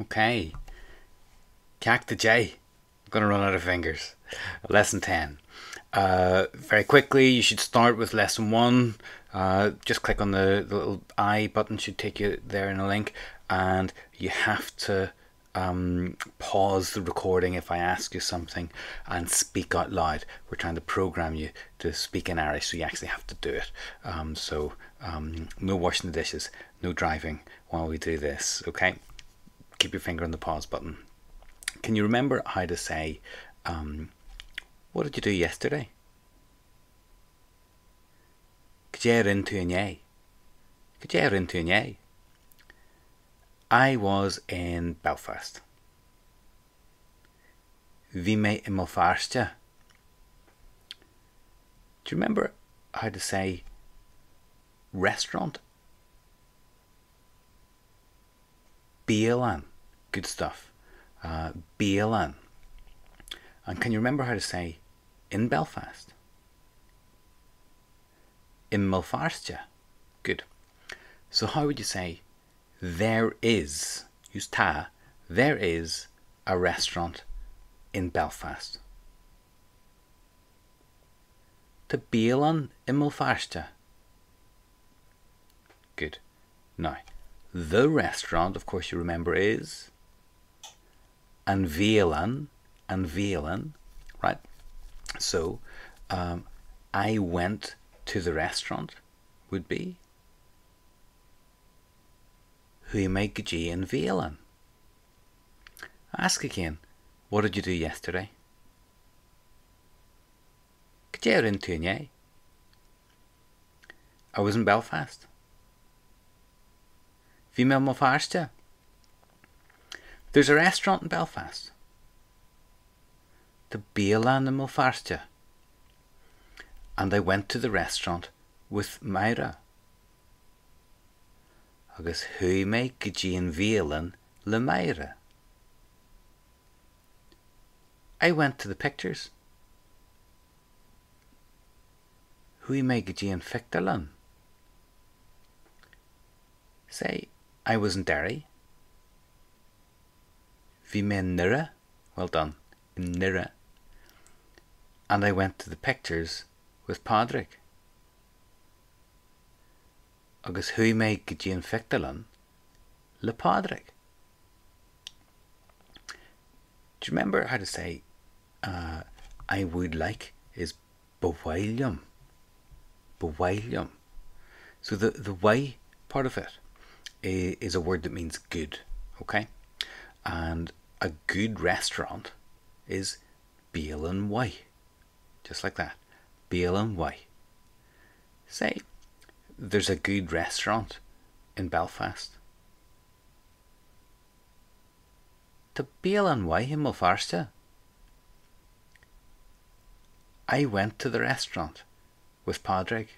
Okay, CAC to J. I'm gonna run out of fingers. Lesson 10. Very quickly, you should start with lesson 1. Just click on the little I button, should take you there in a link, and you have to pause the recording if I ask you something and speak out loud. We're trying to program you to speak in Irish, so you actually have to do it. No washing the dishes, no driving while we do this, okay? Keep your finger on the pause button. Can you remember how to say, what did you do yesterday? Kje rin tu nye? I was in Belfast. Vi me imel farste. Do you remember how to say restaurant? Bielan. Good stuff. Bielan. And can you remember how to say in Belfast? Imel farste. Good. So how would you say there is, use ta, there is a restaurant in Belfast? Ta bielan imel farste. Good. Now, the restaurant, of course, you remember is an bielan, right? So, I went to the restaurant would be Hui me gaji an bielan. Ask again, what did you do yesterday? Gaji rin tu nye? I was in Belfast. Vi me imel farste. There's a restaurant in Belfast. The bielan imel farste. And I went to the restaurant with Myra. Agus hui me gaji an bielan le Myra. I went to the pictures. Hui me gaji an fictalan. Say, I was in Derry. Vi me in Nira. Well done. In Nira. And I went to the pictures with Pádraig. Agus hui me gaji an fictalan le Pádraig. Do you remember how to say I would like is bawailyum? Bawailyum. So the why part of it is a word that means good, okay? And a good restaurant is bielan wai. Just like that. Bielan wai. Say, there's a good restaurant in Belfast. Ta bielan wai imel farste. I went to the restaurant with Pádraig.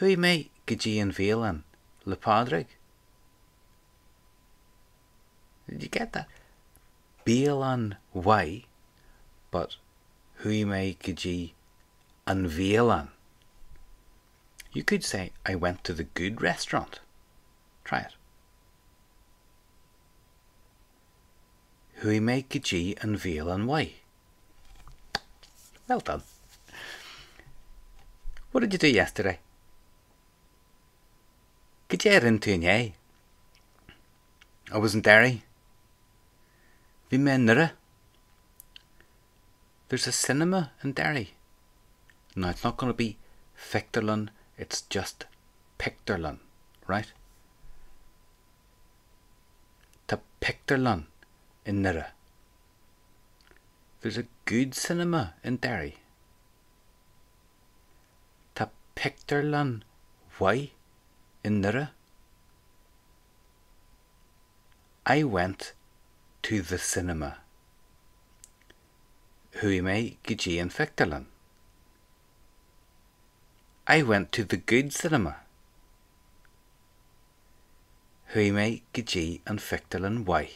Hui me gaji an bielan le Pádraig. Did you get that? Bielan wai, but hui me gaji an bielan. You could say, I went to the good restaurant. Try it. Hui me gaji an bielan wai. Well done. What did you do yesterday? Gaji rin tu nye? I was in Derry. Vi me in Nira. There's a cinema in Derry. Now it's not going to be fictalan, it's just pictalan, right? Ta pictalan in Nira. There's a good cinema in Derry. Ta pictalan wai in Nira. I went to the cinema. Hui me gaji an fictalan. I went to the good cinema. Hui me gaji an fictalan wai.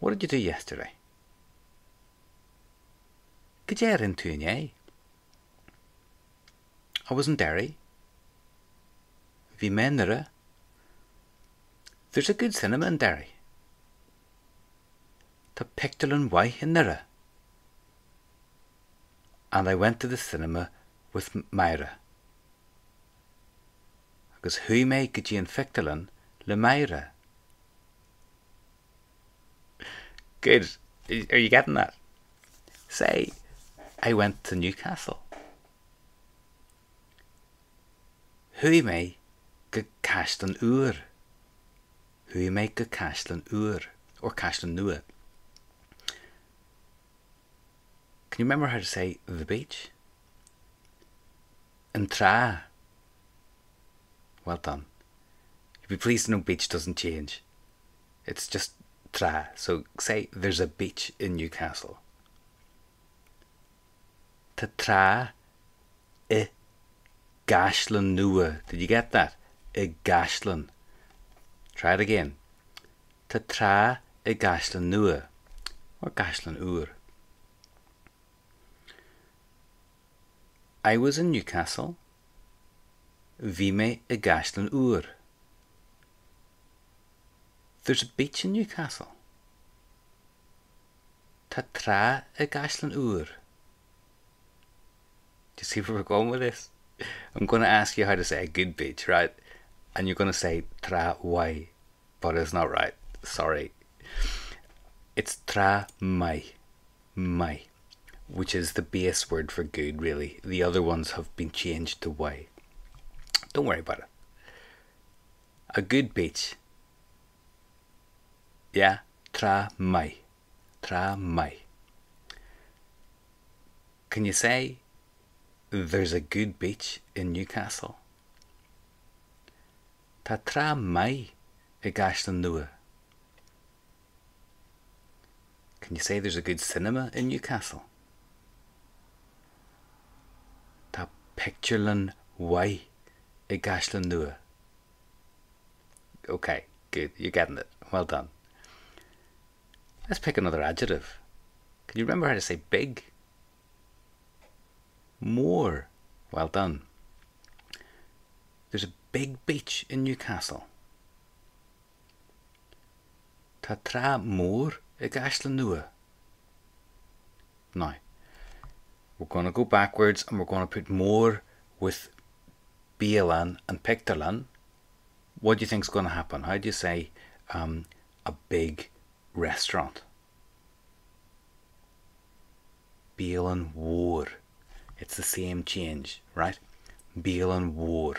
What did you do yesterday? Gaji rin tu nye? I was in Derry. Vi me in Nira. There's a good cinema in Derry. Tá pictolin waith in Myra. And I went to the cinema with Myra. Agus hui me gaji an fictolin le Myra. Good. Are you getting that? Say, I went to Newcastle. Hui me ga castan uir. Hui me ga castan uir. Or castan nua. Can you remember how to say the beach? Antra. Well done. You'll be pleased to know beach doesn't change. It's just tra. So say there's a beach in Newcastle. Ta tra I gashlin nua. Did you get that? I gashlin. Try it again. Ta tra I gashlin nua. Or gashlin uur. I was in Newcastle. Vi me a gashlin uur. There's a beach in Newcastle. Ta tra a gashlin uur. Do you see where we're going with this? I'm going to ask you how to say a good beach, right? And you're going to say tra wai, but it's not right. Sorry. It's tra mai. Mai. Which is the base word for good, really. The other ones have been changed to why. Don't worry about it. A good beach. Yeah, tra mai. Tra mai. Can you say, there's a good beach in Newcastle? Ta tra mai I gashlin nua. Can you say there's a good cinema in Newcastle? Pictolin wai I gashlin nua. Okay, good. You're getting it. Well done. Let's pick another adjective. Can you remember how to say big? More. Well done. There's a big beach in Newcastle. Ta tra more I gashlin nua. Now, we're going to go backwards and we're going to put more with Bielan and Pictolan. What do you think is going to happen? How do you say a big restaurant? Bielan war. It's the same change, right? Bielan war.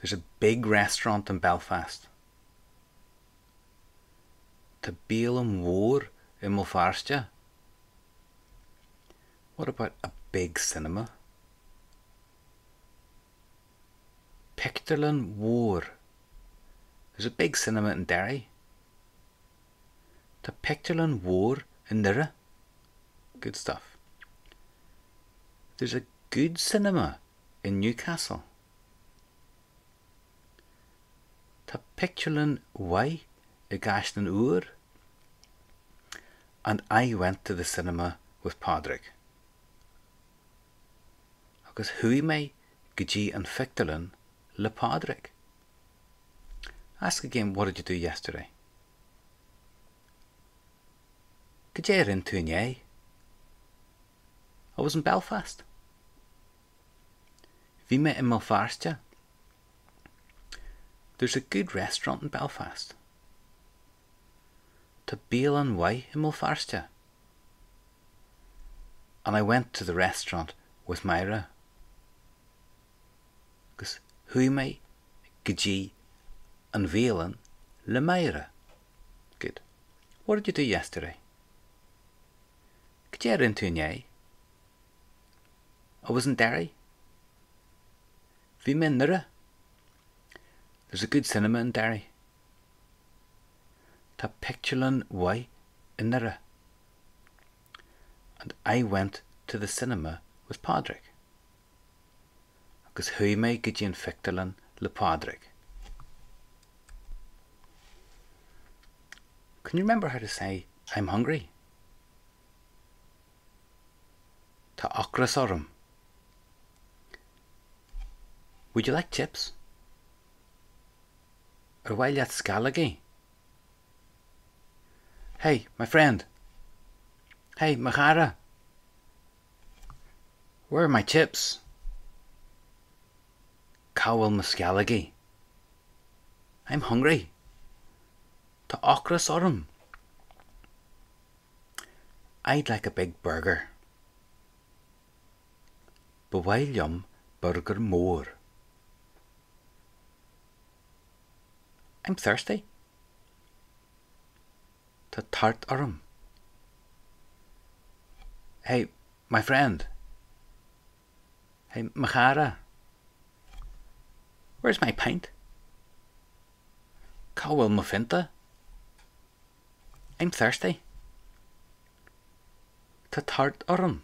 There's a big restaurant in Belfast. The Bielan war in Mulfarstia. What about a big cinema? Pictolin war. There's a big cinema in Derry. The Pictolin war in Myra. Good stuff. There's a good cinema in Newcastle. The Pictolin wai I gashlin uir. And I went to the cinema with Pádraig. Because hui me gaji an fictolin le Pádraig. Ask again, what did you do yesterday? Gaji rin tu nye. I was in Belfast. Vi me in Mulfarstia. There's a good restaurant in Belfast. Ta Bielan wai in Mulfarstia. And I went to the restaurant with Myra. Because hui me gaji an Bielan le Myra. Good. What did you do yesterday? Gaji rin tu nye. I was in Derry. Vi me in Myra. There's a good cinema in Derry. Ta pictolin wai in Myra. And I went to the cinema with Pádraig. Because hui me gaji an fictolin le Pádraig. Can you remember how to say I'm hungry? Ta akrasarum. Would you like chips? Or while at Scallaghy. Hey, my friend. Hey, Mahara. Where are my chips? Cowell Muscallaghy. I'm hungry. To Ochra Sorum. I'd like a big burger. Bewailium burger more. I'm thirsty. To Tart Orum. Hey, my friend. Hey, Mahara. Where's my pint? Cowell Mufinta. I'm thirsty. To Tart Orum.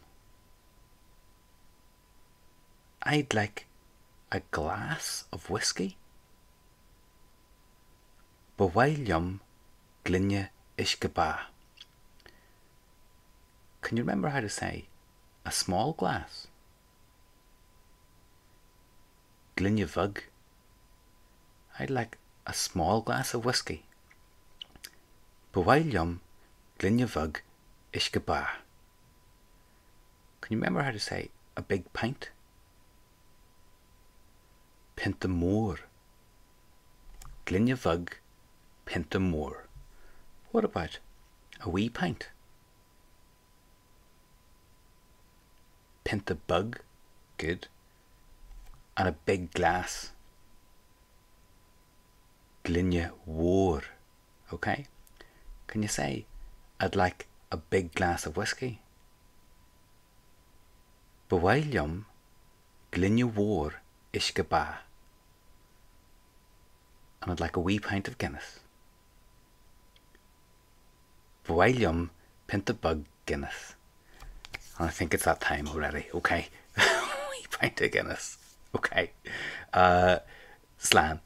I'd like a glass of whiskey. Bewailium Glinye Ishkaba. Can you remember how to say a small glass? Glinye Vug. I'd like a small glass of whiskey. Bewailium Glinye Vug Ishkaba. Can you remember how to say a big pint? Pintamore. Glinye Vug Pintamore. What about a wee pint? Pintabug. Good. And a big glass. Glinye War. Okay. Can you say I'd like a big glass of whiskey? Bewailium Glinye War Ishkaba. And I'd like a wee pint of Guinness. Bewailium Pintabug Guinness. And I think it's that time already. Okay. Wee pint of Guinness. Okay. Slan.